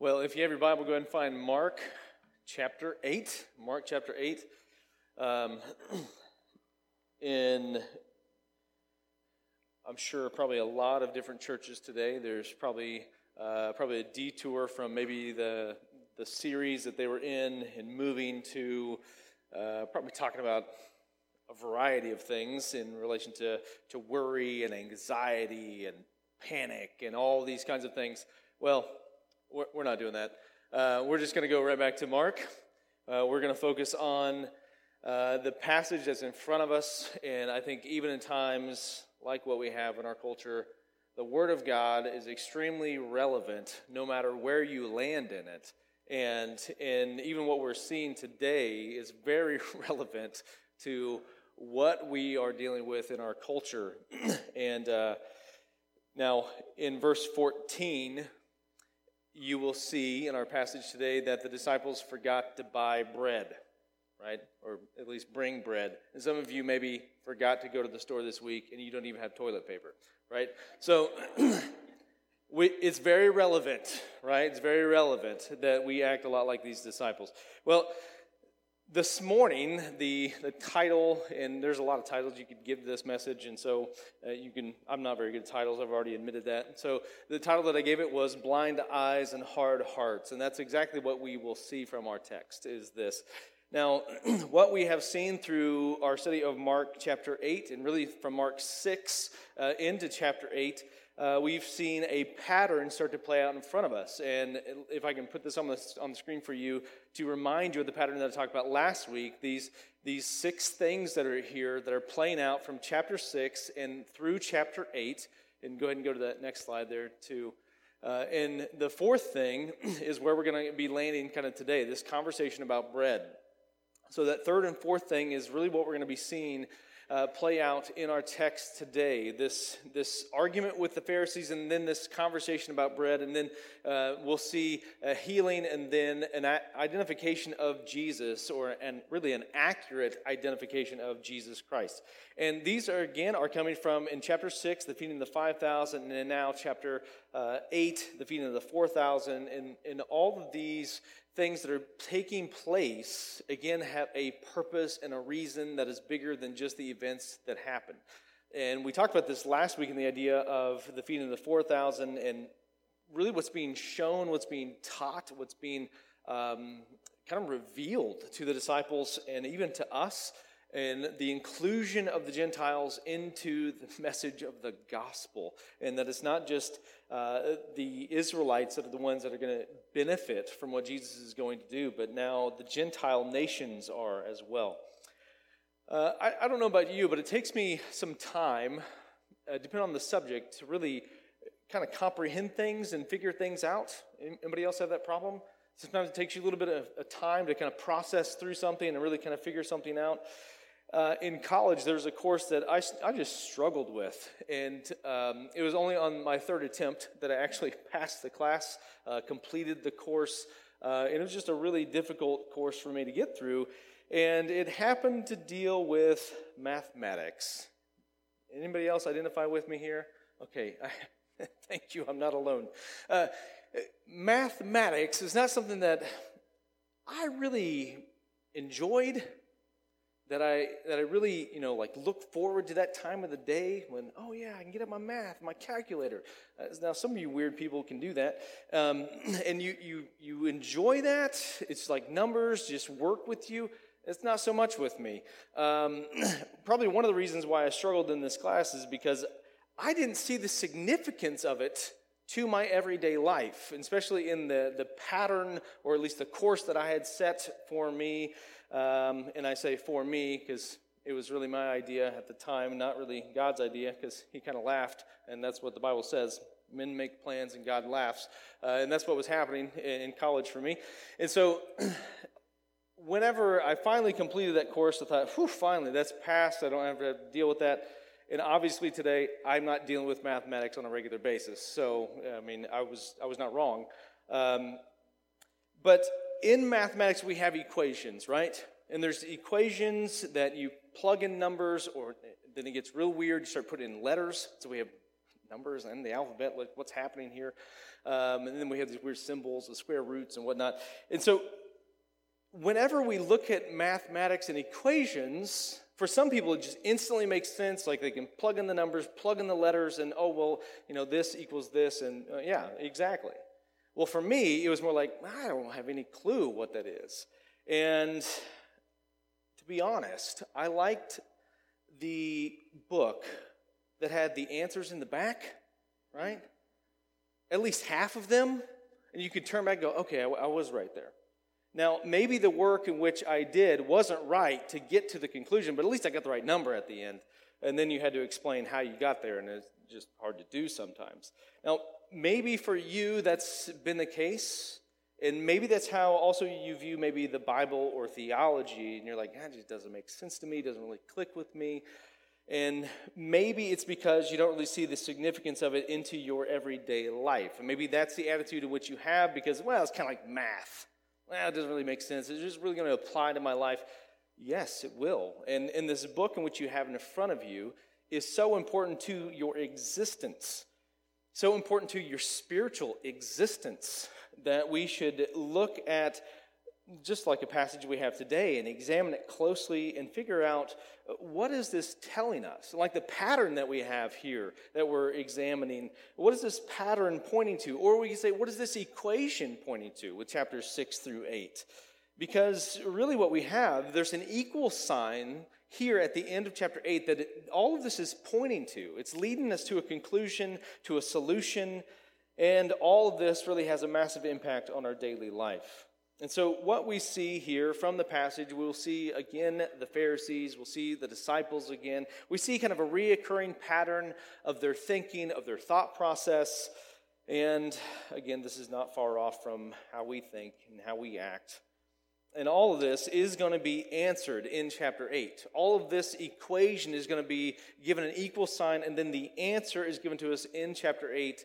Well, if you have your Bible, go ahead and find Mark chapter 8. Mark chapter 8. In, I'm sure, probably a lot of different churches today, there's probably a detour from maybe the series that they were in and moving to probably talking about a variety of things in relation to worry and anxiety and panic and all these kinds of things. Well, we're not doing that. We're just going to go right back to Mark. We're going to focus on the passage that's in front of us, and I think even in times like what we have in our culture, the Word of God is extremely relevant no matter where you land in it, and even what we're seeing today is very relevant to what we are dealing with in our culture. And now, in verse 14... you will see in our passage today that the disciples forgot to buy bread, right? Or at least bring bread. And some of you maybe forgot to go to the store this week and you don't even have toilet paper, right? So it's very relevant, right? It's very relevant that we act a lot like these disciples. Well, this morning, the title, and there's a lot of titles you could give this message, and so you can, I'm not very good at titles, I've already admitted that. So the title that I gave it was Blind Eyes and Hard Hearts, and that's exactly what we will see from our text is this. Now, what we have seen through our study of Mark chapter 8, and really from Mark 6 into chapter 8, we've seen a pattern start to play out in front of us. And if I can put this on the screen for you to remind you of the pattern that I talked about last week, these six things that are here that are playing out from chapter 6 and through chapter 8. And go ahead and go to that next slide there too. And the fourth thing is where we're going to be landing kind of today, this conversation about bread. So that third and fourth thing is really what we're going to be seeing play out in our text today, this argument with the Pharisees, and then this conversation about bread, and then we'll see a healing, and then an identification of Jesus, and really an accurate identification of Jesus Christ. And these are coming from, in chapter 6, the feeding of the 5,000, and then now chapter 8, the feeding of the 4,000, and all of these things that are taking place, again, have a purpose and a reason that is bigger than just the events that happen. And we talked about this last week in the idea of the feeding of the 4,000 and really what's being shown, what's being taught, what's being kind of revealed to the disciples and even to us, and the inclusion of the Gentiles into the message of the gospel, and that it's not just the Israelites that are the ones that are going to benefit from what Jesus is going to do, but now the Gentile nations are as well. I don't know about you, but it takes me some time, depending on the subject, to really kind of comprehend things and figure things out. Anybody else have that problem? Sometimes it takes you a little bit of time to kind of process through something and really kind of figure something out. In college, there was a course that I just struggled with, and it was only on my third attempt that I actually passed the class, completed the course, and it was just a really difficult course for me to get through, and it happened to deal with mathematics. Anybody else identify with me here? Okay, thank you, I'm not alone. Mathematics is not something that I really enjoyed, that I really, look forward to that time of the day when, oh yeah, I can get up my math, my calculator. Now, some of you weird people can do that. And you enjoy that. It's like numbers just work with you. It's not so much with me. Probably one of the reasons why I struggled in this class is because I didn't see the significance of it to my everyday life, especially in the pattern, or at least the course that I had set for me, and I say for me because it was really my idea at the time, not really God's idea, because he kind of laughed, and that's what the Bible says, men make plans and God laughs, and that's what was happening in college for me. And so whenever I finally completed that course, I thought, whew, finally, that's passed, I don't have to deal with that. And obviously today, I'm not dealing with mathematics on a regular basis. So, I mean, I was not wrong. But in mathematics, we have equations, right? And there's equations that you plug in numbers, or then it gets real weird. You start putting in letters. So we have numbers and the alphabet, like what's happening here. And then we have these weird symbols, the square roots and whatnot. And so whenever we look at mathematics and equations, for some people it just instantly makes sense. Like they can plug in the numbers, plug in the letters, and oh, well, you know, this equals this, and yeah, exactly. Well, for me, it was more like, I don't have any clue what that is. And to be honest, I liked the book that had the answers in the back, right? At least half of them. And you could turn back and go, okay, I was right there. Now, maybe the work in which I did wasn't right to get to the conclusion, but at least I got the right number at the end. And then you had to explain how you got there, and it's just hard to do sometimes. Now, maybe for you that's been the case, and maybe that's how also you view maybe the Bible or theology, and you're like, that just doesn't make sense to me, doesn't really click with me. And maybe it's because you don't really see the significance of it into your everyday life. And maybe that's the attitude in which you have because, well, it's kind of like math. Well, it doesn't really make sense. Is this really going to apply to my life? Yes, it will. And this book in which you have in front of you is so important to your existence, so important to your spiritual existence, that we should look at, just like a passage we have today, and examine it closely and figure out what is this telling us? Like the pattern that we have here that we're examining, what is this pattern pointing to? Or we can say, what is this equation pointing to with chapters 6 through 8? Because really what we have, there's an equal sign here at the end of chapter 8 that all of this is pointing to. It's leading us to a conclusion, to a solution, and all of this really has a massive impact on our daily life. And so what we see here from the passage, we'll see again the Pharisees, we'll see the disciples again. We see kind of a reoccurring pattern of their thinking, of their thought process. And again, this is not far off from how we think and how we act. And all of this is going to be answered in chapter 8. All of this equation is going to be given an equal sign, and then the answer is given to us in chapter 8.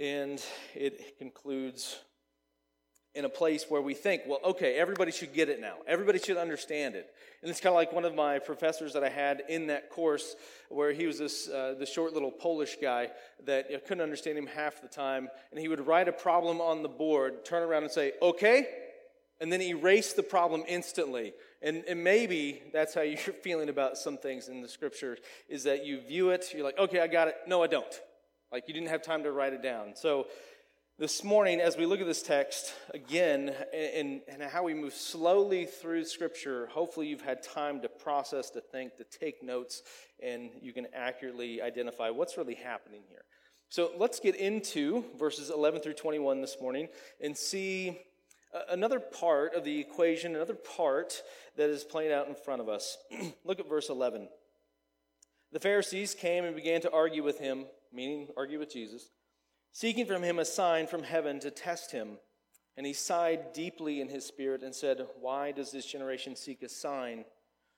And it concludes in a place where we think, well, okay, everybody should get it now. Everybody should understand it. And it's kind of like one of my professors that I had in that course where he was this the short little Polish guy that I couldn't understand him half the time. And he would write a problem on the board, turn around and say, okay, and then erase the problem instantly. And maybe that's how you're feeling about some things in the Scripture, is that you view it, you're like, okay, I got it. No, I don't. Like you didn't have time to write it down. So this morning, as we look at this text again and how we move slowly through Scripture, hopefully you've had time to process, to think, to take notes, and you can accurately identify what's really happening here. So let's get into verses 11 through 21 this morning and see another part of the equation, another part that is playing out in front of us. Look at verse 11. The Pharisees came and began to argue with him, meaning argue with Jesus, seeking from him a sign from heaven to test him. And he sighed deeply in his spirit and said, "Why does this generation seek a sign?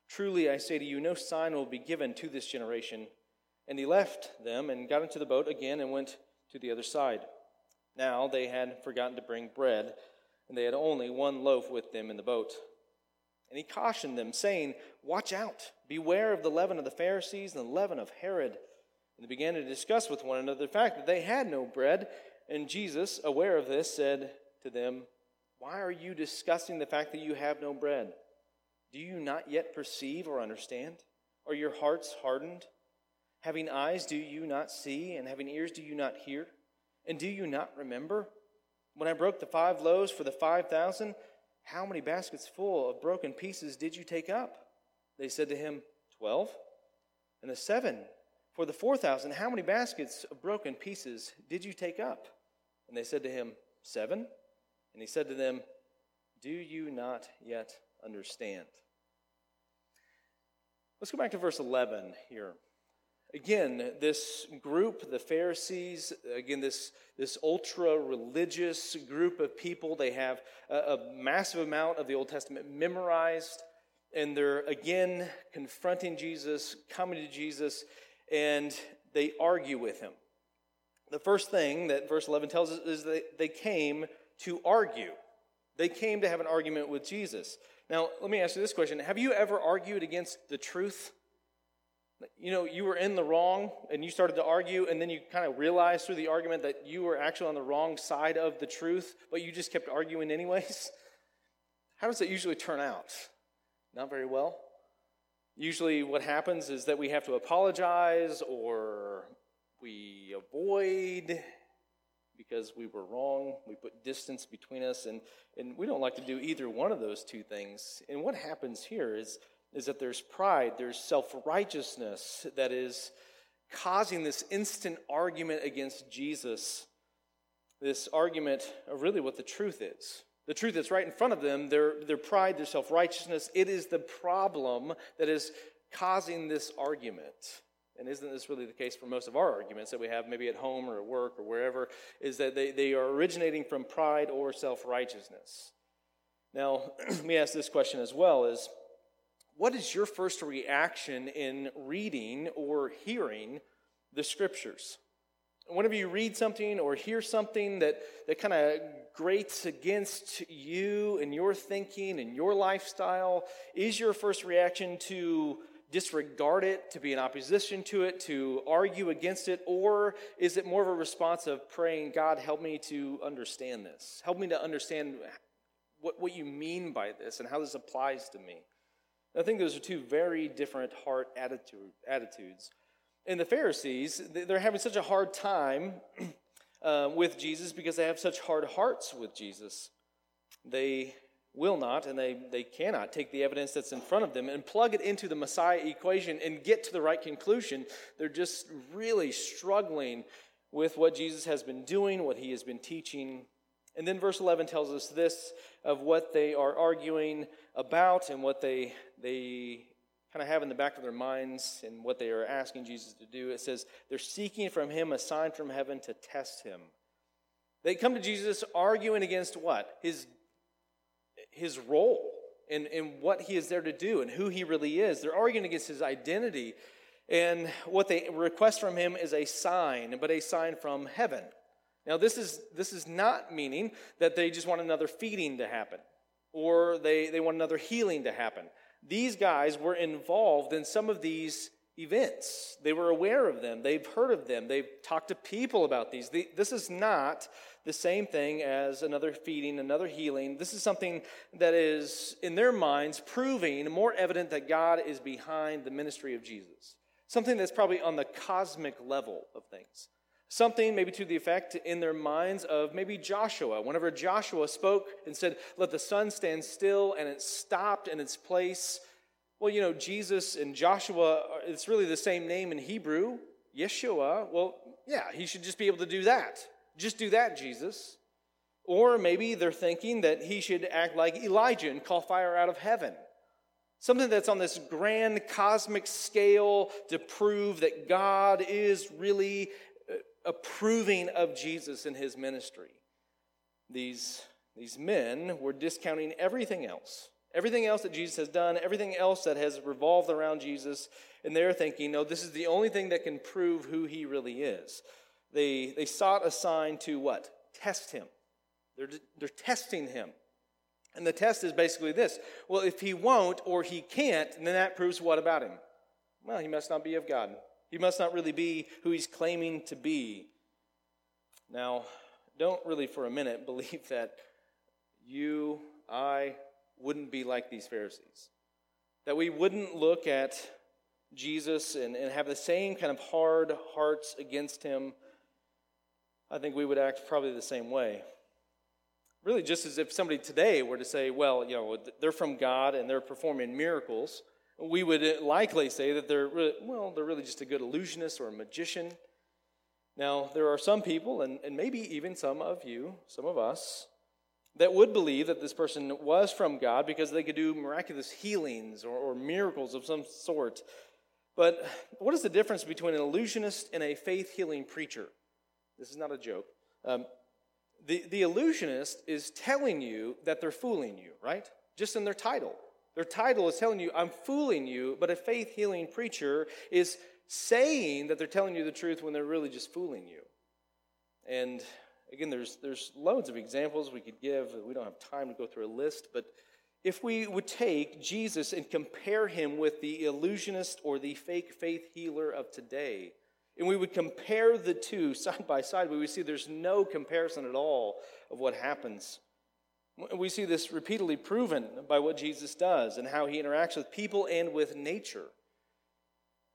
Truly I say to you, no sign will be given to this generation." And he left them and got into the boat again and went to the other side. Now they had forgotten to bring bread, and they had only one loaf with them in the boat. And he cautioned them, saying, "Watch out, beware of the leaven of the Pharisees and the leaven of Herod." And they began to discuss with one another the fact that they had no bread. And Jesus, aware of this, said to them, "Why are you discussing the fact that you have no bread? Do you not yet perceive or understand? Are your hearts hardened? Having eyes, do you not see? And having ears, do you not hear? And do you not remember? When I broke the 5 loaves for the 5,000, how many baskets full of broken pieces did you take up?" They said to him, 12. And the 7. For the 4,000, how many baskets of broken pieces did you take up? And they said to him, 7. And he said to them, "Do you not yet understand?" Let's go back to verse 11 here. Again, this group, the Pharisees, again, this ultra-religious group of people, they have a massive amount of the Old Testament memorized, and they're, again, confronting Jesus, coming to Jesus, and they argue with him. The first thing that verse 11 tells us is that they came to argue. They came to have an argument with Jesus. Now, let me ask you this question. Have you ever argued against the truth? you know, you were in the wrong and you started to argue, and then you kind of realized through the argument that you were actually on the wrong side of the truth, but you just kept arguing anyways? How does it usually turn out? Not very well. Usually what happens is that we have to apologize, or we avoid because we were wrong. We put distance between us, and we don't like to do either one of those two things. And what happens here is that there's pride, there's self-righteousness that is causing this instant argument against Jesus, this argument of really what the truth is. The truth that's right in front of them, their pride, their self-righteousness, it is the problem that is causing this argument. And isn't this really the case for most of our arguments that we have maybe at home or at work or wherever, is that they are originating from pride or self-righteousness. Now, let me ask this question as well, is what is your first reaction in reading or hearing the Scriptures? Whenever you read something or hear something that kind of grates against you and your thinking and your lifestyle, is your first reaction to disregard it, to be in opposition to it, to argue against it, or is it more of a response of praying, God, help me to understand this. Help me to understand what you mean by this and how this applies to me. I think those are two very different heart attitudes. And the Pharisees, they're having such a hard time with Jesus because they have such hard hearts with Jesus. They will not and they cannot take the evidence that's in front of them and plug it into the Messiah equation and get to the right conclusion. They're just really struggling with what Jesus has been doing, what he has been teaching. And then verse 11 tells us this of what they are arguing about and what they kind of have in the back of their minds and what they are asking Jesus to do. It says, they're seeking from him a sign from heaven to test him. They come to Jesus arguing against what? His role and what he is there to do and who he really is. They're arguing against his identity. And what they request from him is a sign, but a sign from heaven. Now, this is not meaning that they just want another feeding to happen or they want another healing to happen. These guys were involved in some of these events. They were aware of them. They've heard of them. They've talked to people about these. This is not the same thing as another feeding, another healing. This is something that is, in their minds, proving more evident that God is behind the ministry of Jesus. Something that's probably on the cosmic level of things. Something maybe to the effect in their minds of maybe Joshua. Whenever Joshua spoke and said, let the sun stand still, and it stopped in its place. Well, you know, Jesus and Joshua, it's really the same name in Hebrew, Yeshua. Well, yeah, he should just be able to do that. Just do that, Jesus. Or maybe they're thinking that he should act like Elijah and call fire out of heaven. Something that's on this grand cosmic scale to prove that God is really approving of Jesus and his ministry. These men were discounting everything else that Jesus has done, everything else that has revolved around Jesus, and they're thinking, no, this is the only thing that can prove who he really is. They sought a sign to what? Test him. They're testing him. And the test is basically this. Well, if he won't or he can't, then that proves what about him? Well, he must not be of God. He must not really be who he's claiming to be. Now, don't really for a minute believe that you, I, wouldn't be like these Pharisees. That we wouldn't look at Jesus and have the same kind of hard hearts against him. I think we would act probably the same way. Really just as if somebody today were to say, well, you know, they're from God and they're performing miracles. We would likely say that they're really just a good illusionist or a magician. Now, there are some people, and maybe even some of you, some of us, that would believe that this person was from God because they could do miraculous healings or miracles of some sort. But what is the difference between an illusionist and a faith-healing preacher? This is not a joke. The illusionist is telling you that they're fooling you, right? Just in their title. Their title is telling you, I'm fooling you, but a faith-healing preacher is saying that they're telling you the truth when they're really just fooling you. And again, there's loads of examples we could give. We don't have time to go through a list, but If we would take Jesus and compare him with the illusionist or the fake faith healer of today, and we would compare the two side by side, we would see there's no comparison at all of what happens. We see this repeatedly proven by what Jesus does and how he interacts with people and with nature.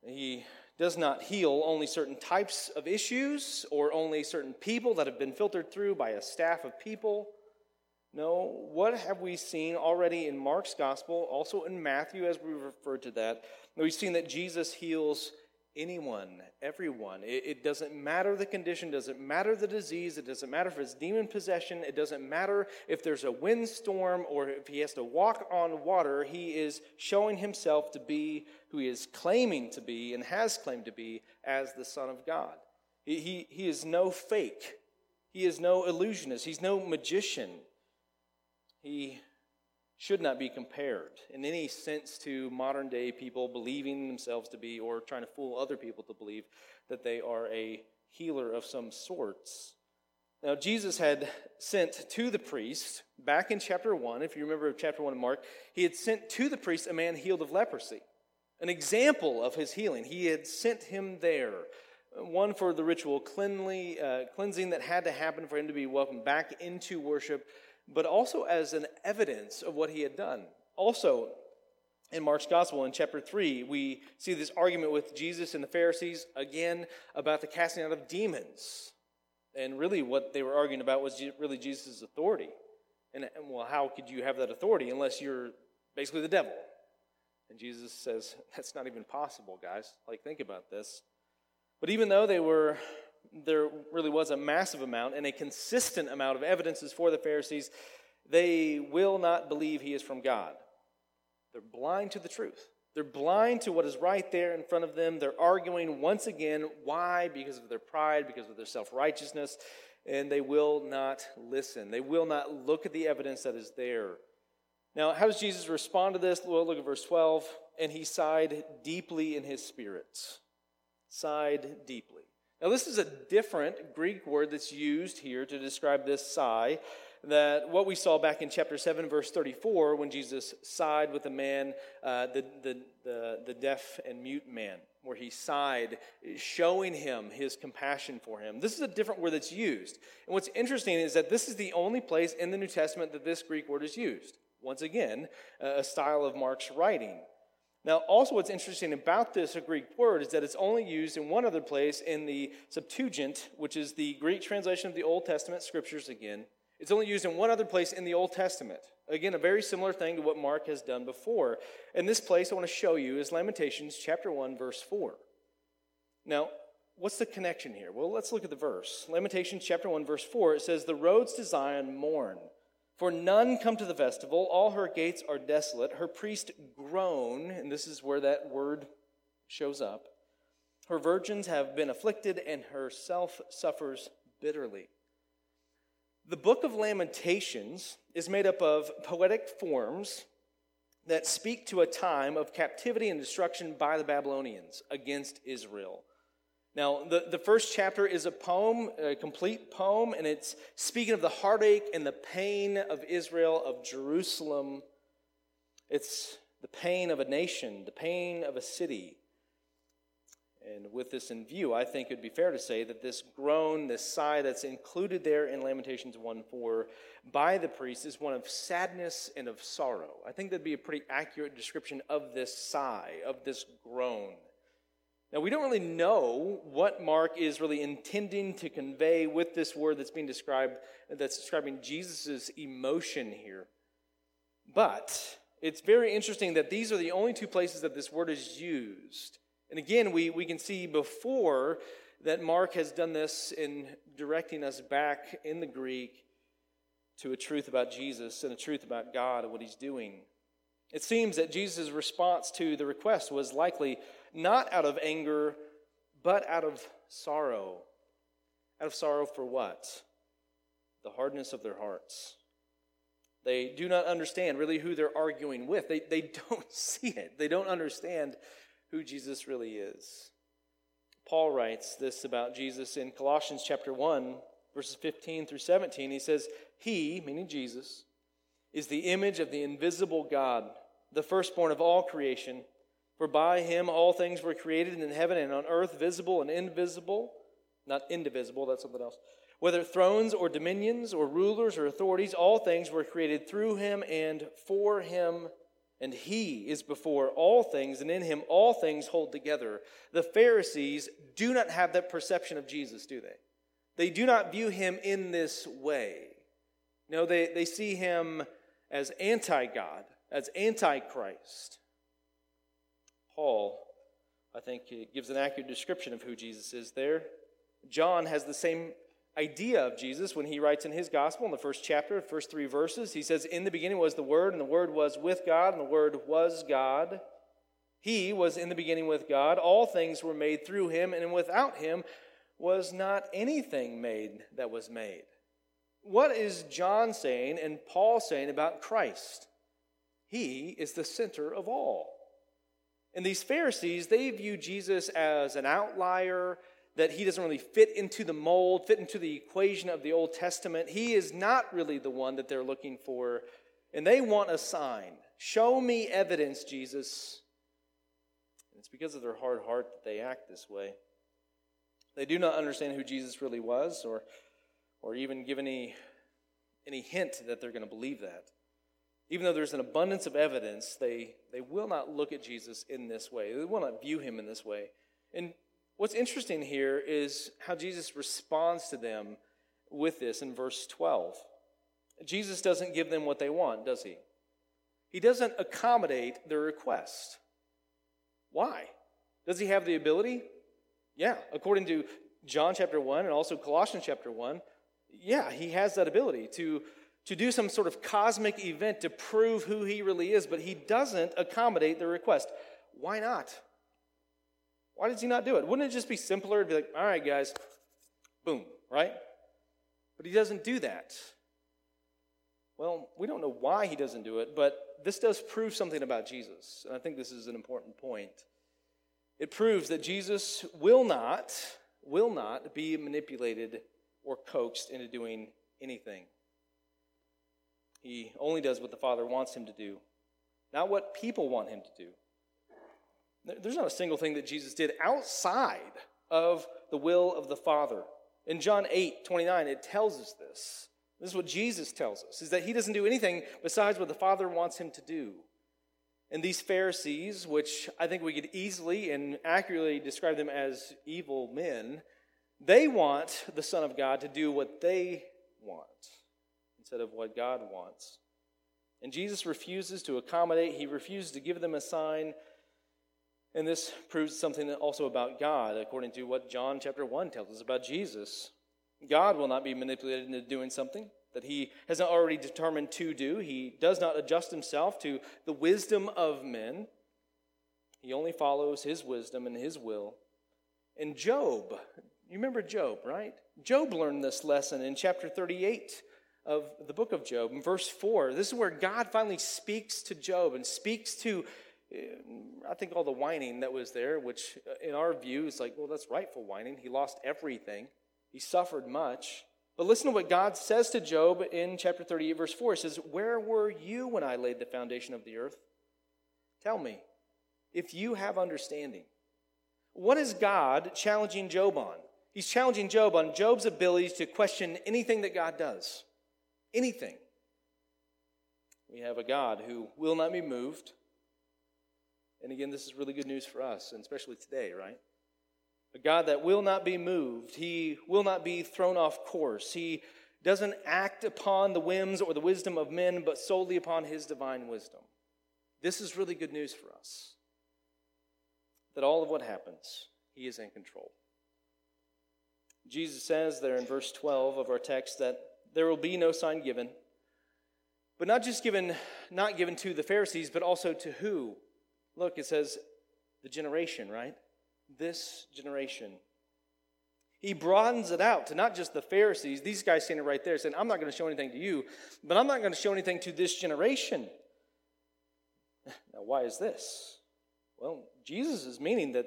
He does not heal only certain types of issues or only certain people that have been filtered through by a staff of people. No, what have we seen already in Mark's gospel, also in Matthew as we referred to that? We've seen that Jesus heals anyone, everyone. It doesn't matter the condition, doesn't matter the disease, it doesn't matter if it's demon possession, it doesn't matter if there's a windstorm or if he has to walk on water. He is showing himself to be who he is claiming to be and has claimed to be as the Son of God. He is no fake. He is no illusionist. He's no magician. He should not be compared in any sense to modern-day people believing themselves to be or trying to fool other people to believe that they are a healer of some sorts. Now, Jesus had sent to the priest, back in chapter 1, if you remember chapter 1 of Mark, he had sent to the priest a man healed of leprosy, an example of his healing. He had sent him there, one for the ritual cleansing that had to happen for him to be welcomed back into worship, but also as an evidence of what he had done. Also, in Mark's Gospel, in chapter 3, we see this argument with Jesus and the Pharisees, again, about the casting out of demons. And really what they were arguing about was really Jesus' authority. And, well, how could you have that authority unless you're basically the devil? And Jesus says, that's not even possible, guys. Like, think about this. But even though there really was a massive amount and a consistent amount of evidences for the Pharisees, they will not believe he is from God. They're blind to the truth. They're blind to what is right there in front of them. They're arguing once again. Why? Because of their pride, because of their self-righteousness, and they will not listen. They will not look at the evidence that is there. Now, how does Jesus respond to this? Well, look at verse 12. And he sighed deeply in his spirit. Sighed deeply. Now, this is a different Greek word that's used here to describe this sigh, that what we saw back in chapter 7, verse 34, when Jesus sighed with the man, the deaf and mute man, where he sighed, showing him his compassion for him. This is a different word that's used. And what's interesting is that this is the only place in the New Testament that this Greek word is used. Once again, a style of Mark's writing. Now, also what's interesting about this Greek word is that it's only used in one other place in the Septuagint, which is the Greek translation of the Old Testament scriptures again. It's only used in one other place in the Old Testament. Again, a very similar thing to what Mark has done before. And this place I want to show you is Lamentations chapter 1, verse 4. Now, what's the connection here? Well, let's look at the verse. Lamentations chapter 1, verse 4, it says, "The roads to Zion mourn, for none come to the festival, all her gates are desolate. Her priests groan," and this is where that word shows up. "Her virgins have been afflicted, and herself suffers bitterly." The book of Lamentations is made up of poetic forms that speak to a time of captivity and destruction by the Babylonians against Israel. Now, the first chapter is a poem, a complete poem, and it's speaking of the heartache and the pain of Israel, of Jerusalem. It's the pain of a nation, the pain of a city. And with this in view, I think it would be fair to say that this groan, this sigh that's included there in Lamentations 1:4 by the priest is one of sadness and of sorrow. I think that'd be a pretty accurate description of this sigh, of this groan. Now, we don't really know what Mark is really intending to convey with this word that's being described, that's describing Jesus' emotion here. But it's very interesting that these are the only two places that this word is used. And again, we can see before that Mark has done this in directing us back in the Greek to a truth about Jesus and a truth about God and what he's doing. It seems that Jesus' response to the request was likely not out of anger, but out of sorrow. Out of sorrow for what? The hardness of their hearts. They do not understand really who they're arguing with. They don't see it. They don't understand who Jesus really is. Paul writes this about Jesus in Colossians chapter 1, verses 15 through 17. He says, "He," meaning Jesus, is the image of the invisible God, the firstborn of all creation. For by him all things were created in heaven and on earth, visible and invisible. Not indivisible, that's something else. Whether thrones or dominions or rulers or authorities, all things were created through him and for him. And he is before all things, and in him all things hold together. The Pharisees do not have that perception of Jesus, do they? They do not view him in this way. No, they see him as anti-God, as anti-Christ. Paul, I think, gives an accurate description of who Jesus is there. John has the same idea of Jesus when he writes in his gospel in the first chapter, first three verses. He says, in the beginning was the Word, and the Word was with God, and the Word was God. He was in the beginning with God. All things were made through him, and without him was not anything made that was made. What is John saying and Paul saying about Christ? He is the center of all. And these Pharisees, they view Jesus as an outlier, that he doesn't really fit into the mold, fit into the equation of the Old Testament. He is not really the one that they're looking for, and they want a sign. Show me evidence, Jesus. And it's because of their hard heart that they act this way. They do not understand who Jesus really was, or even give any hint that they're going to believe that. Even though there's an abundance of evidence, they will not look at Jesus in this way. They will not view him in this way. And what's interesting here is how Jesus responds to them with this in verse 12. Jesus doesn't give them what they want, does he? He doesn't accommodate their request. Why? Does he have the ability? Yeah, according to John chapter 1 and also Colossians chapter 1, yeah, he has that ability to do some sort of cosmic event to prove who he really is, but he doesn't accommodate their request. Why not? Why does he not do it? Wouldn't it just be simpler to be like, all right, guys, boom, right? But he doesn't do that. Well, we don't know why he doesn't do it, but this does prove something about Jesus, and I think this is an important point. It proves that Jesus will not be manipulated or coaxed into doing anything. He only does what the Father wants him to do, not what people want him to do. There's not a single thing that Jesus did outside of the will of the Father. In John 8:29, it tells us this. This is what Jesus tells us, is that he doesn't do anything besides what the Father wants him to do. And these Pharisees, which I think we could easily and accurately describe them as evil men, they want the Son of God to do what they want instead of what God wants. And Jesus refuses to accommodate. He refuses to give them a sign. And this proves something also about God, according to what John chapter 1 tells us about Jesus. God will not be manipulated into doing something that he has not already determined to do. He does not adjust himself to the wisdom of men. He only follows his wisdom and his will. And Job, you remember Job, right? Job learned this lesson in chapter 38 of the book of Job, in verse 4. This is where God finally speaks to Job and speaks to, I think, all the whining that was there, which in our view is like, well, that's rightful whining. He lost everything. He suffered much. But listen to what God says to Job in chapter 38, verse 4. He says, where were you when I laid the foundation of the earth? Tell me, if you have understanding. What is God challenging Job on? He's challenging Job on Job's ability to question anything that God does. Anything. We have a God who will not be moved. And again, this is really good news for us, and especially today, right? A God that will not be moved. He will not be thrown off course. He doesn't act upon the whims or the wisdom of men, but solely upon his divine wisdom. This is really good news for us, that all of what happens, he is in control. Jesus says there in verse 12 of our text that there will be no sign given, but not given to the Pharisees, but also to who? Look, it says the generation, right? This generation. He broadens it out to not just the Pharisees. These guys standing right there saying, I'm not going to show anything to you, but I'm not going to show anything to this generation. Now, why is this? Well, Jesus is meaning that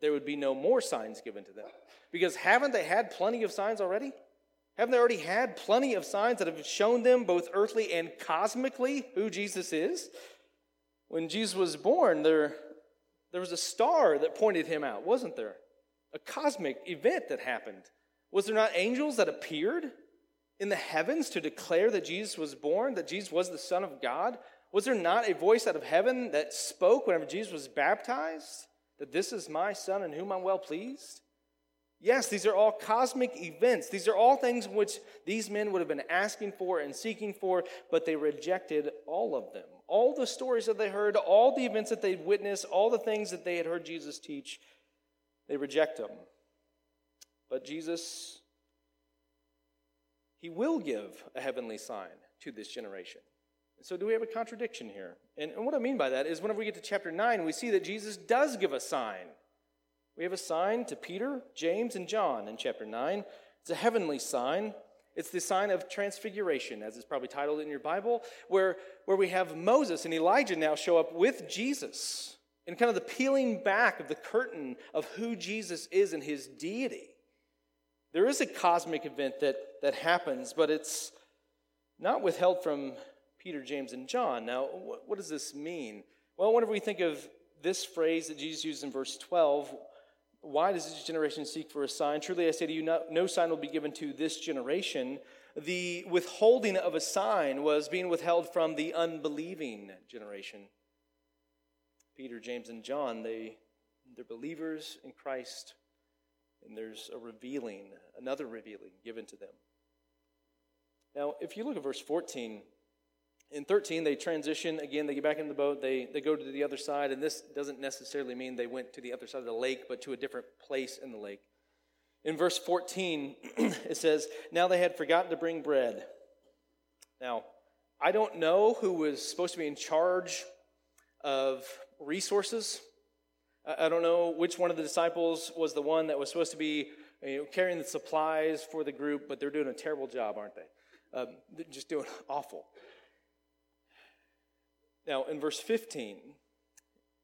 there would be no more signs given to them. Because haven't they had plenty of signs already? Haven't they already had plenty of signs that have shown them, both earthly and cosmically, who Jesus is? When Jesus was born, there was a star that pointed him out, wasn't there? A cosmic event that happened. Was there not angels that appeared in the heavens to declare that Jesus was born, that Jesus was the Son of God? Was there not a voice out of heaven that spoke whenever Jesus was baptized, that this is my Son in whom I'm well pleased? Yes, these are all cosmic events. These are all things which these men would have been asking for and seeking for, but they rejected all of them. All the stories that they heard, all the events that they'd witnessed, all the things that they had heard Jesus teach, they reject them. But Jesus, he will give a heavenly sign to this generation. So do we have a contradiction here? And what I mean by that is whenever we get to chapter 9, we see that Jesus does give a sign. We have a sign to Peter, James, and John in chapter 9. It's a heavenly sign. It's the sign of transfiguration, as it's probably titled in your Bible, where we have Moses and Elijah now show up with Jesus and kind of the peeling back of the curtain of who Jesus is and his deity. There is a cosmic event that happens, but it's not withheld from Peter, James, and John. Now, what does this mean? Well, whenever we think of this phrase that Jesus used in verse 12, why does this generation seek for a sign? Truly, I say to you, no sign will be given to this generation. The withholding of a sign was being withheld from the unbelieving generation. Peter, James, and John, they're believers in Christ, and there's another revealing given to them. Now, if you look at verse 14, in 13, they transition again. They get back in the boat. They go to the other side, and this doesn't necessarily mean they went to the other side of the lake, but to a different place in the lake. In verse 14, it says, "Now they had forgotten to bring bread." Now, I don't know who was supposed to be in charge of resources. I don't know which one of the disciples was the one that was supposed to be carrying the supplies for the group, but they're doing a terrible job, aren't they? They're just doing awful. Now, in verse 15,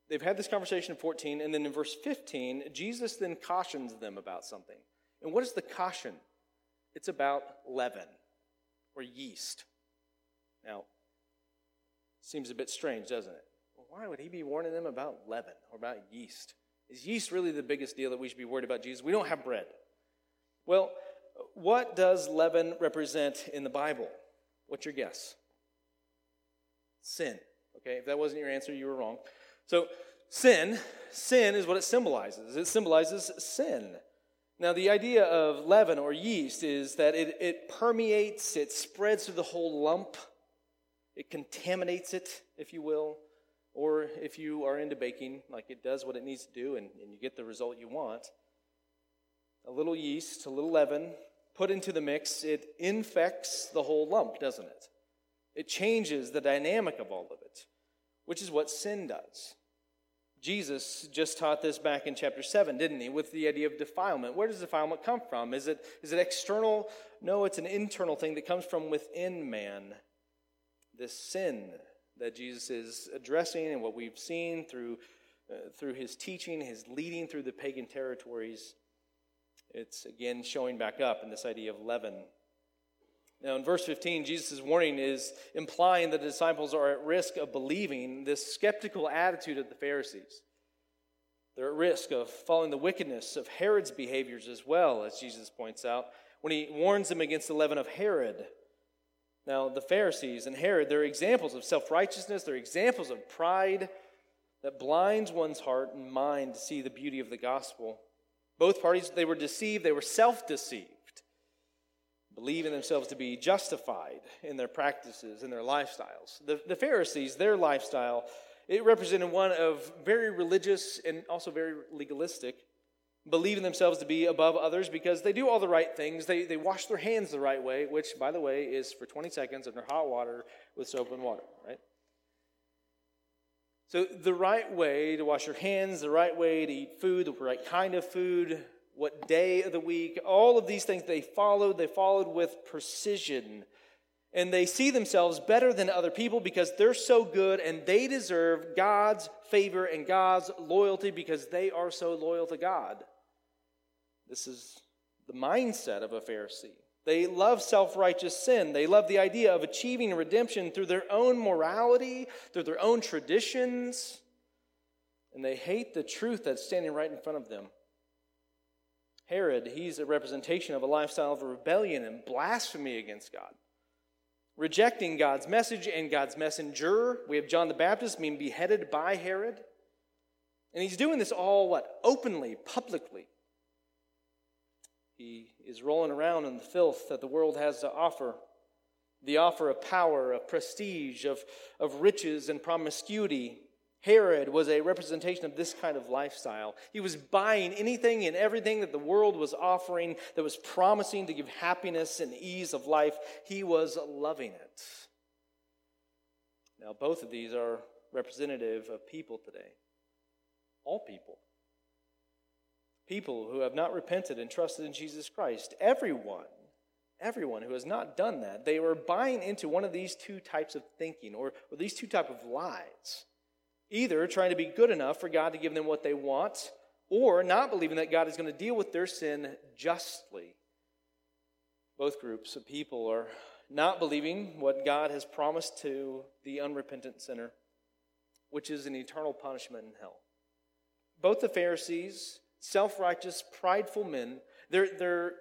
they've had this conversation in 14, and then in verse 15, Jesus then cautions them about something. And what is the caution? It's about leaven or yeast. Now, seems a bit strange, doesn't it? Well, why would he be warning them about leaven or about yeast? Is yeast really the biggest deal that we should be worried about, Jesus? We don't have bread. Well, what does leaven represent in the Bible? What's your guess? Sin. Okay, if that wasn't your answer, you were wrong. So sin is what it symbolizes. It symbolizes sin. Now, the idea of leaven or yeast is that it permeates, it spreads through the whole lump. It contaminates it, if you will. Or if you are into baking, like it does what it needs to do and you get the result you want. A little yeast, a little leaven, put into the mix, it infects the whole lump, doesn't it? It changes the dynamic of all of it, which is what sin does. Jesus just taught this back in chapter 7, didn't he, with the idea of defilement. Where does defilement come from? Is it external? No, it's an internal thing that comes from within man. This sin that Jesus is addressing and what we've seen through his teaching, his leading through the pagan territories, it's again showing back up in this idea of leaven. Now, in verse 15, Jesus' warning is implying that the disciples are at risk of believing this skeptical attitude of the Pharisees. They're at risk of following the wickedness of Herod's behaviors as well, as Jesus points out, when he warns them against the leaven of Herod. Now, the Pharisees and Herod, they're examples of self-righteousness, they're examples of pride that blinds one's heart and mind to see the beauty of the gospel. Both parties, they were deceived, they were self-deceived, believing themselves to be justified in their practices, in their lifestyles. The Pharisees, their lifestyle, it represented one of very religious and also very legalistic, believing themselves to be above others because they do all the right things. They wash their hands the right way, which, by the way, is for 20 seconds under hot water with soap and water, right? So the right way to wash your hands, the right way to eat food, the right kind of food, what day of the week, all of these things they followed with precision. And they see themselves better than other people because they're so good and they deserve God's favor and God's loyalty because they are so loyal to God. This is the mindset of a Pharisee. They love self-righteous sin. They love the idea of achieving redemption through their own morality, through their own traditions. And they hate the truth that's standing right in front of them. Herod, he's a representation of a lifestyle of rebellion and blasphemy against God, rejecting God's message and God's messenger. We have John the Baptist being beheaded by Herod. And he's doing this all, openly, publicly. He is rolling around in the filth that the world has to offer. The offer of power, of prestige, of riches and promiscuity. Herod was a representation of this kind of lifestyle. He was buying anything and everything that the world was offering that was promising to give happiness and ease of life. He was loving it. Now, both of these are representative of people today. All people. People who have not repented and trusted in Jesus Christ. Everyone who has not done that, they were buying into one of these two types of thinking or these two types of lies. Either trying to be good enough for God to give them what they want or not believing that God is going to deal with their sin justly. Both groups of people are not believing what God has promised to the unrepentant sinner, which is an eternal punishment in hell. Both the Pharisees, self-righteous, prideful men, they're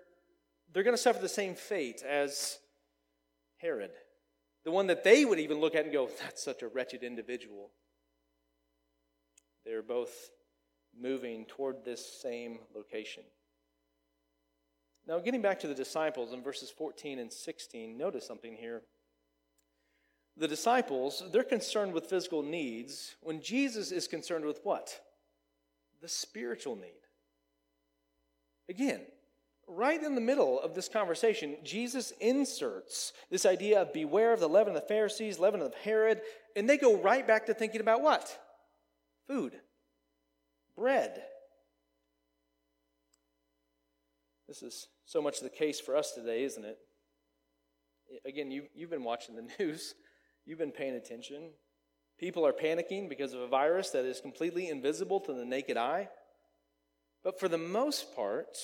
going to suffer the same fate as Herod, the one that they would even look at and go, that's such a wretched individual. They're both moving toward this same location. Now, getting back to the disciples in verses 14 and 16, notice something here. The disciples, they're concerned with physical needs when Jesus is concerned with what? The spiritual need. Again, right in the middle of this conversation, Jesus inserts this idea of beware of the leaven of the Pharisees, leaven of Herod, and they go right back to thinking about what? Food. Bread. This is so much the case for us today, isn't it? Again, you've been watching the news. You've been paying attention. People are panicking because of a virus that is completely invisible to the naked eye. But for the most part,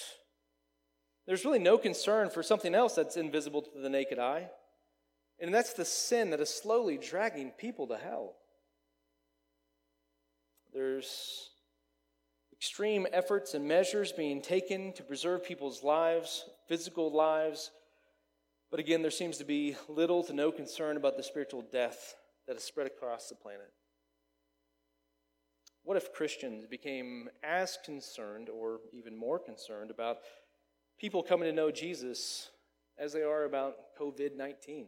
there's really no concern for something else that's invisible to the naked eye. And that's the sin that is slowly dragging people to hell. There's extreme efforts and measures being taken to preserve people's lives, physical lives. But again, there seems to be little to no concern about the spiritual death that is spread across the planet. What if Christians became as concerned or even more concerned about people coming to know Jesus as they are about COVID-19?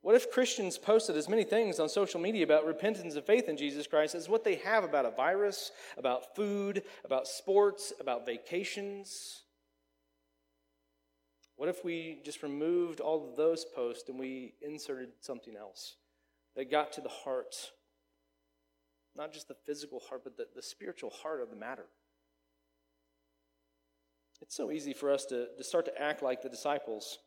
What if Christians posted as many things on social media about repentance and faith in Jesus Christ as what they have about a virus, about food, about sports, about vacations? What if we just removed all of those posts and we inserted something else that got to the heart, not just the physical heart, but the spiritual heart of the matter? It's so easy for us to start to act like the disciples.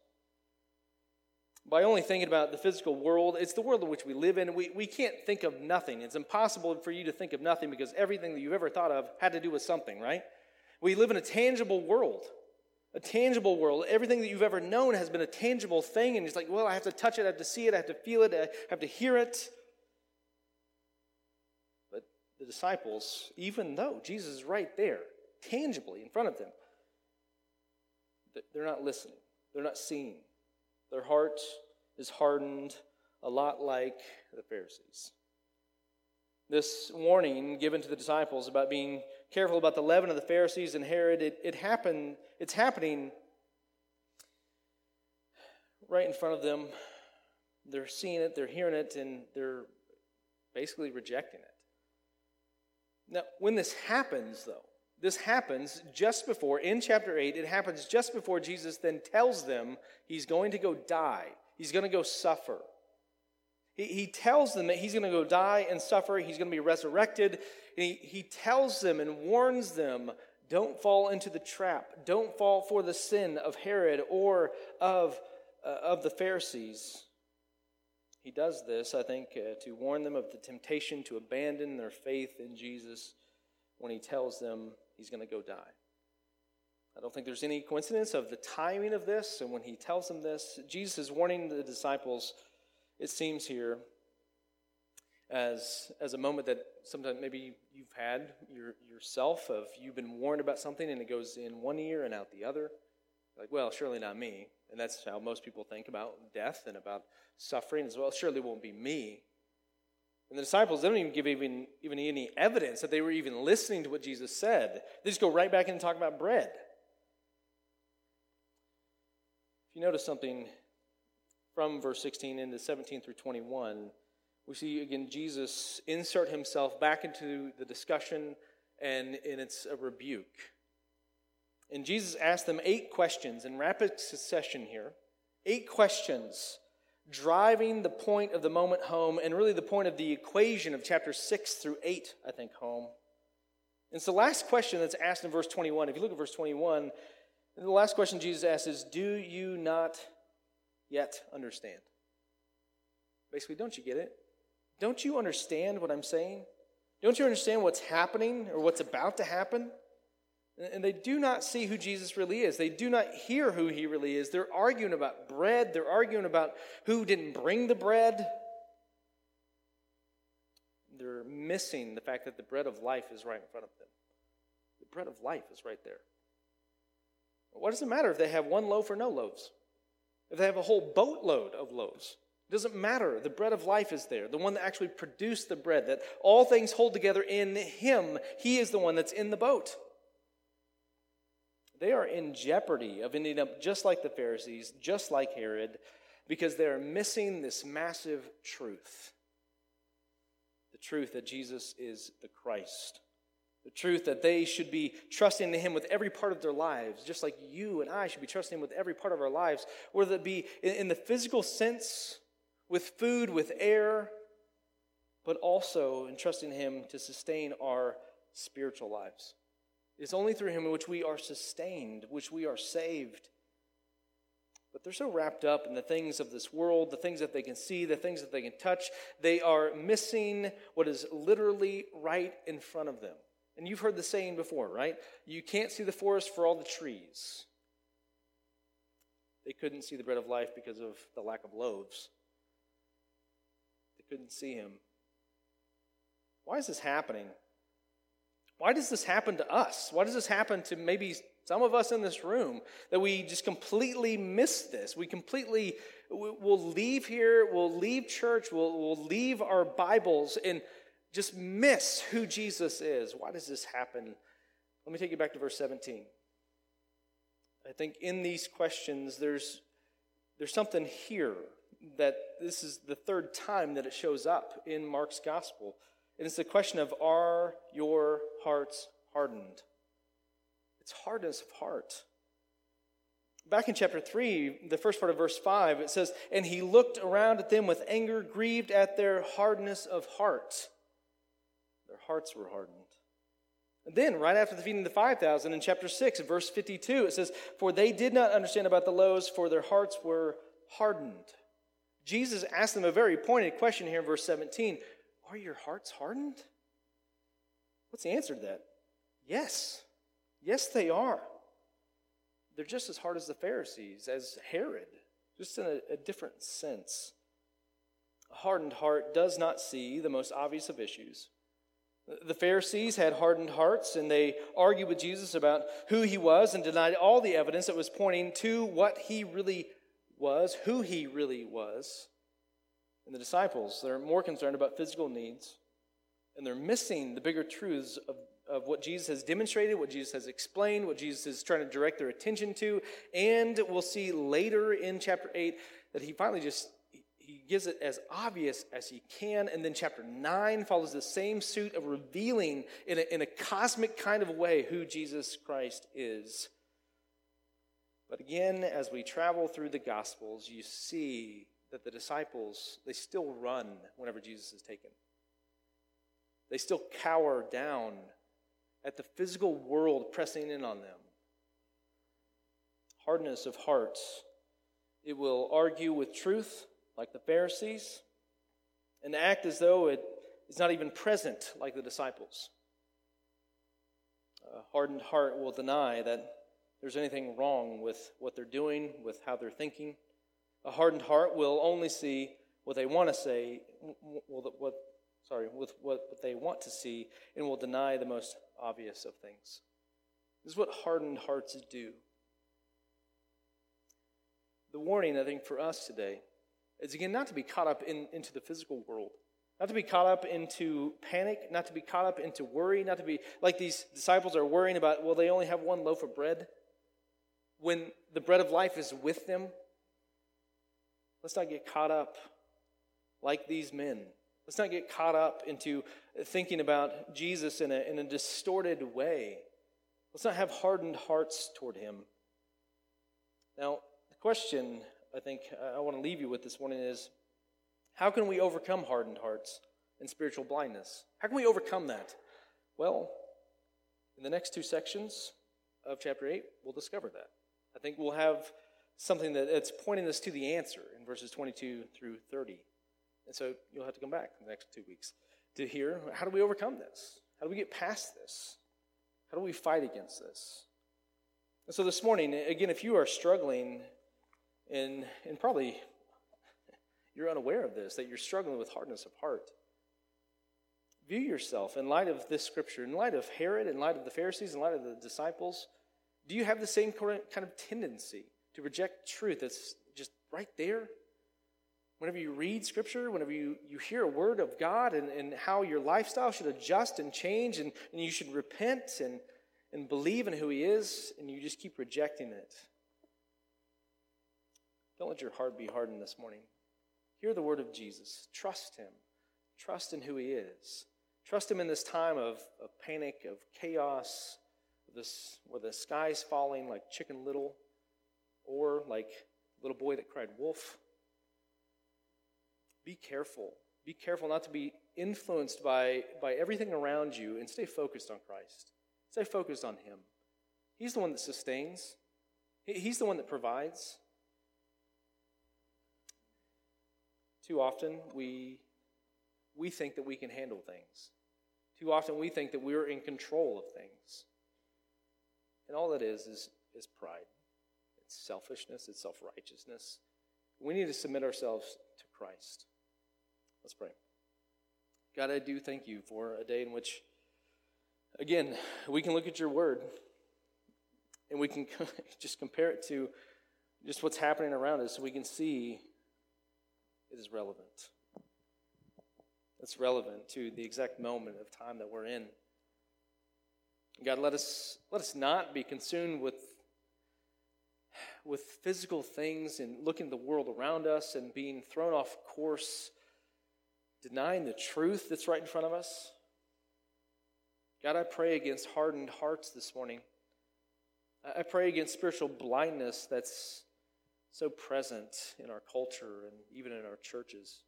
By only thinking about the physical world, it's the world in which we live in. We can't think of nothing. It's impossible for you to think of nothing because everything that you've ever thought of had to do with something, right? We live in a tangible world. A tangible world. Everything that you've ever known has been a tangible thing. And it's like, well, I have to touch it. I have to see it. I have to feel it. I have to hear it. But the disciples, even though Jesus is right there, tangibly in front of them, they're not listening. They're not seeing. Their heart is hardened, a lot like the Pharisees. This warning given to the disciples about being careful about the leaven of the Pharisees and Herod, it's happening right in front of them. They're seeing it, they're hearing it, and they're basically rejecting it. Now, when this happens, though, in chapter 8, it happens just before Jesus then tells them he's going to go die. He's going to go suffer. He tells them that he's going to go die and suffer. He's going to be resurrected. And he tells them and warns them, don't fall into the trap. Don't fall for the sin of Herod or of the Pharisees. He does this, I think, to warn them of the temptation to abandon their faith in Jesus when he tells them he's going to go die. I don't think there's any coincidence of the timing of this. And when he tells them this, Jesus is warning the disciples, it seems here, as a moment that sometimes maybe you've had yourself of you've been warned about something and it goes in one ear and out the other. Like, well, surely not me. And that's how most people think about death and about suffering as well. Surely it won't be me. And the disciples, they don't even give even any evidence that they were even listening to what Jesus said. They just go right back in and talk about bread. If you notice something from verse 16 into 17 through 21, we see, again, Jesus insert himself back into the discussion, and it's a rebuke. And Jesus asked them 8 questions in rapid succession here. 8 questions driving the point of the moment home, and really the point of the equation of chapter 6 through 8, I think, home. It's the last question that's asked in verse 21. If you look at verse 21, the last question Jesus asks is, do you not yet understand? Basically, don't you get it? Don't you understand what I'm saying? Don't you understand what's happening or what's about to happen? And they do not see who Jesus really is. They do not hear who he really is. They're arguing about bread. They're arguing about who didn't bring the bread. They're missing the fact that the bread of life is right in front of them. The bread of life is right there. What does it matter if they have one loaf or no loaves? If they have a whole boatload of loaves? It doesn't matter. The bread of life is there. The one that actually produced the bread, that all things hold together in him. He is the one that's in the boat. They are in jeopardy of ending up just like the Pharisees, just like Herod, because they are missing this massive truth. The truth that Jesus is the Christ. The truth that they should be trusting in him with every part of their lives, just like you and I should be trusting him with every part of our lives, whether it be in the physical sense, with food, with air, but also entrusting him to sustain our spiritual lives. It's only through him in which we are sustained, which we are saved. But they're so wrapped up in the things of this world, the things that they can see, the things that they can touch, they are missing what is literally right in front of them. And you've heard the saying before, right? You can't see the forest for all the trees. They couldn't see the bread of life because of the lack of loaves. They couldn't see him. Why is this happening? Why does this happen to us? Why does this happen to maybe some of us in this room, that we just completely miss this? We'll leave here, we'll leave church, we'll leave our Bibles and just miss who Jesus is. Why does this happen? Let me take you back to verse 17. I think in these questions, there's something here that this is the third time that it shows up in Mark's gospel. And it's the question of, are your hearts hardened? It's hardness of heart. Back in chapter 3, the first part of verse 5, it says, and he looked around at them with anger, grieved at their hardness of heart. Their hearts were hardened. And then, right after the feeding of the 5,000, in chapter 6, verse 52, it says, for they did not understand about the loaves, for their hearts were hardened. Jesus asked them a very pointed question here in verse 17, are your hearts hardened? What's the answer to that? Yes. Yes, they are. They're just as hard as the Pharisees, as Herod, just in a different sense. A hardened heart does not see the most obvious of issues. The Pharisees had hardened hearts, and they argued with Jesus about who he was and denied all the evidence that was pointing to what he really was, who he really was. And the disciples, they're more concerned about physical needs, and they're missing the bigger truths of what Jesus has demonstrated, what Jesus has explained, what Jesus is trying to direct their attention to. And we'll see later in chapter 8 that he finally just, he gives it as obvious as he can. And then chapter 9 follows the same suit of revealing in a cosmic kind of way who Jesus Christ is. But again, as we travel through the Gospels, you see that the disciples, they still run whenever Jesus is taken. They still cower down at the physical world pressing in on them. Hardness of heart. It will argue with truth, like the Pharisees, and act as though it is not even present, like the disciples. A hardened heart will deny that there's anything wrong with what they're doing, with how they're thinking. A hardened heart will only see what they want to say, with what they want to see, and will deny the most obvious of things. This is what hardened hearts do. The warning, I think, for us today is, again, not to be caught up into the physical world, not to be caught up into panic, not to be caught up into worry, not to be like these disciples are worrying about, well, they only have one loaf of bread. When the bread of life is with them, let's not get caught up like these men. Let's not get caught up into thinking about Jesus in a distorted way. Let's not have hardened hearts toward him. Now, the question I think I want to leave you with this morning is, how can we overcome hardened hearts and spiritual blindness? How can we overcome that? Well, in the next two sections of chapter 8, we'll discover that. I think we'll have something that's pointing us to the answer in verses 22 through 30. And so you'll have to come back in the next 2 weeks to hear, how do we overcome this? How do we get past this? How do we fight against this? And so this morning, again, if you are struggling, and probably you're unaware of this, that you're struggling with hardness of heart, view yourself in light of this scripture, in light of Herod, in light of the Pharisees, in light of the disciples. Do you have the same kind of tendency to reject truth that's just right there? Whenever you read Scripture, whenever you hear a word of God and how your lifestyle should adjust and change, and you should repent and believe in who he is, and you just keep rejecting it. Don't let your heart be hardened this morning. Hear the word of Jesus. Trust him. Trust in who he is. Trust him in this time of panic, of chaos, where the sky's falling like Chicken Little, or like the little boy that cried wolf. Be careful. Be careful not to be influenced by everything around you, and stay focused on Christ. Stay focused on him. He's the one that sustains. He's the one that provides. Too often we think that we can handle things. Too often we think that we're in control of things. And all that is pride. It's selfishness. It's self-righteousness. We need to submit ourselves to Christ. Let's pray. God, I do thank you for a day in which, again, we can look at your word and we can just compare it to just what's happening around us, so we can see it is relevant. It's relevant to the exact moment of time that we're in. God, let us not be consumed with physical things and looking at the world around us and being thrown off course, denying the truth that's right in front of us. God, I pray against hardened hearts this morning. I pray against spiritual blindness that's so present in our culture and even in our churches.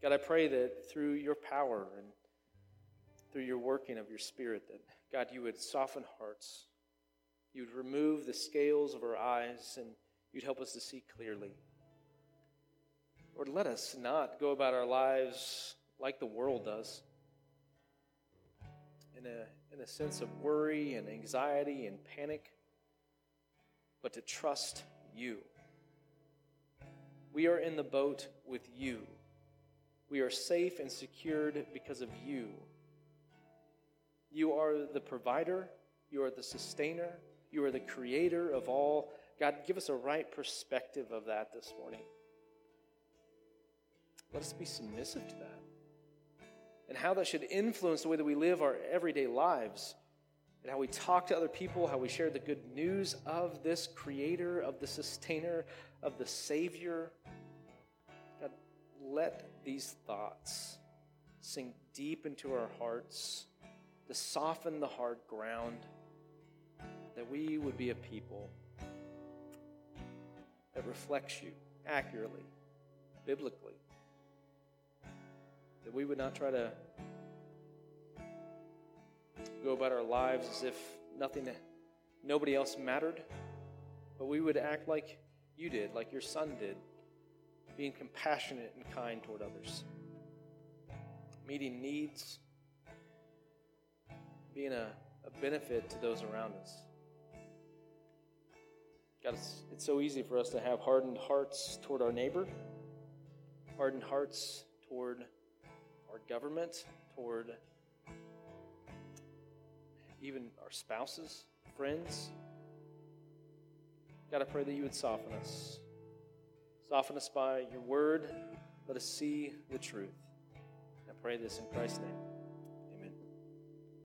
God, I pray that through your power and through your working of your Spirit, that, God, you would soften hearts. You'd remove the scales of our eyes, and you'd help us to see clearly. Lord, let us not go about our lives like the world does, in a sense of worry and anxiety and panic, but to trust you. We are in the boat with you. We are safe and secured because of you. You are the provider. You are the sustainer. You are the creator of all. God, give us a right perspective of that this morning. Let us be submissive to that, and how that should influence the way that we live our everyday lives, and how we talk to other people, how we share the good news of this creator, of the sustainer, of the Savior. God, let these thoughts sink deep into our hearts, to soften the hard ground, that we would be a people that reflects you accurately, biblically, that we would not try to go about our lives as if nobody else mattered, but we would act like you did, like your son did, being compassionate and kind toward others, meeting needs, being a benefit to those around us. God, it's so easy for us to have hardened hearts toward our neighbor, hardened hearts toward our government, toward even our spouses, friends. God, I pray that you would soften us. Soften us by your word. Let us see the truth. I pray this in Christ's name.